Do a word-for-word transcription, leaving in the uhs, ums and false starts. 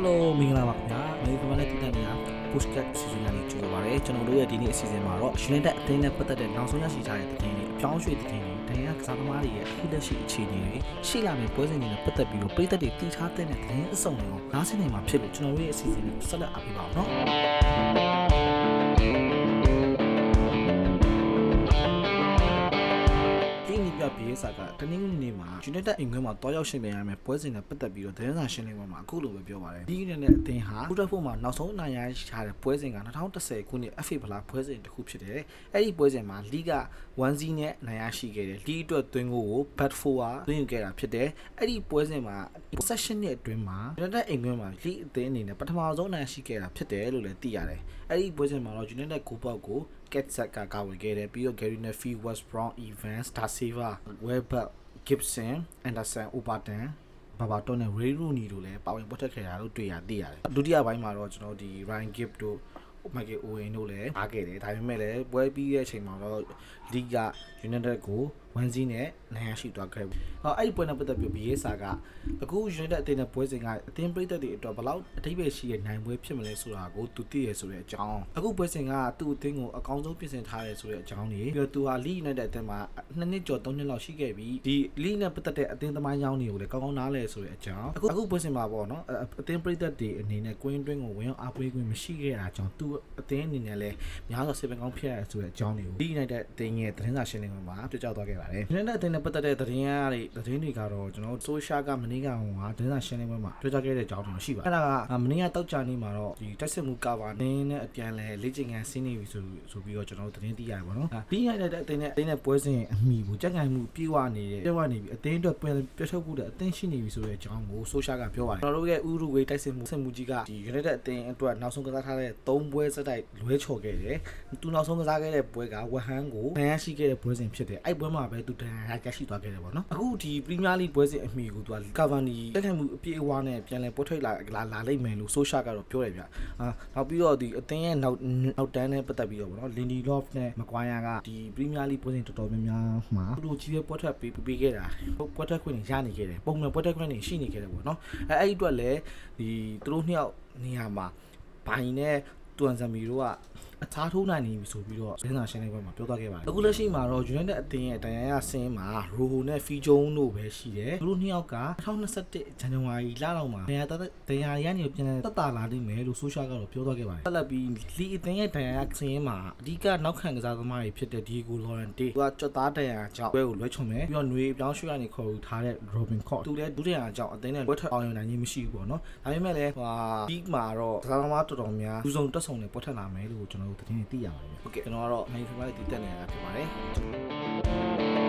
Hello, Mingla Makna, my family today I push cut season is just over. Channel two is doing season one. Today the thing is that the National Season is happening. Pyeongchang is happening. Today the Saturday is happening. Shila is posing in the video. Today the third half is happening. So now, now we are seeing Channel two season is still happening. Saga, turning Nima, Juneta Ingama, Toyo Shimmy, poison a Petabu, then I shimma, Kulu, Biova, Dean and Tenha, Udafuma, not so Nayash had a poison and how to say Kuni Afibla poison to Hoopshade, Eddie Poison, Liga, one Zine, Nayashi Gate, Lido Tungo, Patfua, then you get up today, Eddie Poison, Possession at Dima, Juneta Ingama, then in the Patamazona, she get up today, Luletiare, Eddie Poison, Juneta Kupago. Get Saka Kawagate, Bio Garina Fee was wrong events, Tasiva, Webber Gibson, Anderson Ubaten, Babatone, Reru Nidule, Pawing Botaka, Duya Dia. Dudia by Maroj, no, the Ryan Gib to Maki Uenule, Agate, I made it, where be a Chamaro, Liga, United Go, Wenzine, Nashi Dog. I point up the B B A Saga. A good unit in a poison at temperature the drop out, a table she and nine web similar go to tea as a John. A good person are two things a council present high as a Johnny. You two are leaner at the ma, Nanijo Donilla she gave the leaner potato at the Mayani with a corner as a John. A good person, my bono, a temperature day and in a queen drink or wheel up with machine at John two attending a lay, Mihala seven compared to a Johnny. Leaner that thing at transaction in my map to Jotogare. Another thing about the reality. Garojo, so Shaga Maniga, then I shall never to get a job on Shiva. Amnia Tocani Maro, the Tassamukawa, then Piale, Legion and Sini to be original to the Ivono. Being at the dinner poison, me, Jagan, Piwani, the one attained to a better good attention is a jungle, so Shaga Piwa. Uruguay Tassim Mujiga, the United thing and to a Nasonga, Tom West at Luech Hogate, to Nasonga, Puega, Wahango, and as she get a poison shitty. I will not to Takashi Togano. Primarily poison amigo to Cavani, P one and Pian Portrait like La Layman, Soshaga or Purebia. Now be all the attend out Dana Patabio, Lindy Lofne, Maguayaga, the primarily poison to Tomia, Lucia Potter Pipi Bigera, Potter Queen Janigate, Bogma Potter Queen Shinicate. I do a lay the Tronia Niama, Pine, Tuanzamirua. A tattoo name is so beautiful. Then I shall never my brother gave up. The Gulashi Maro, Junior thing at Diana Sema, Rune Fijo, no, where she is. Runioka, Thomas Tanua, Laroma, Diana, Tata, Lime, Sushaga, Pyoto gave up. Talabi, Lee, Diana Sema, Diga, no hangs out of my Peter Digo, Lorente, Watchata, Chow, Lechome, your new Blanchuani called Target Robin Court. To let Duria Jow, then what on a new machine, no? I met a big Maro, Salamatomia, who's on the son of Potaname, which okay, tomorrow, my family did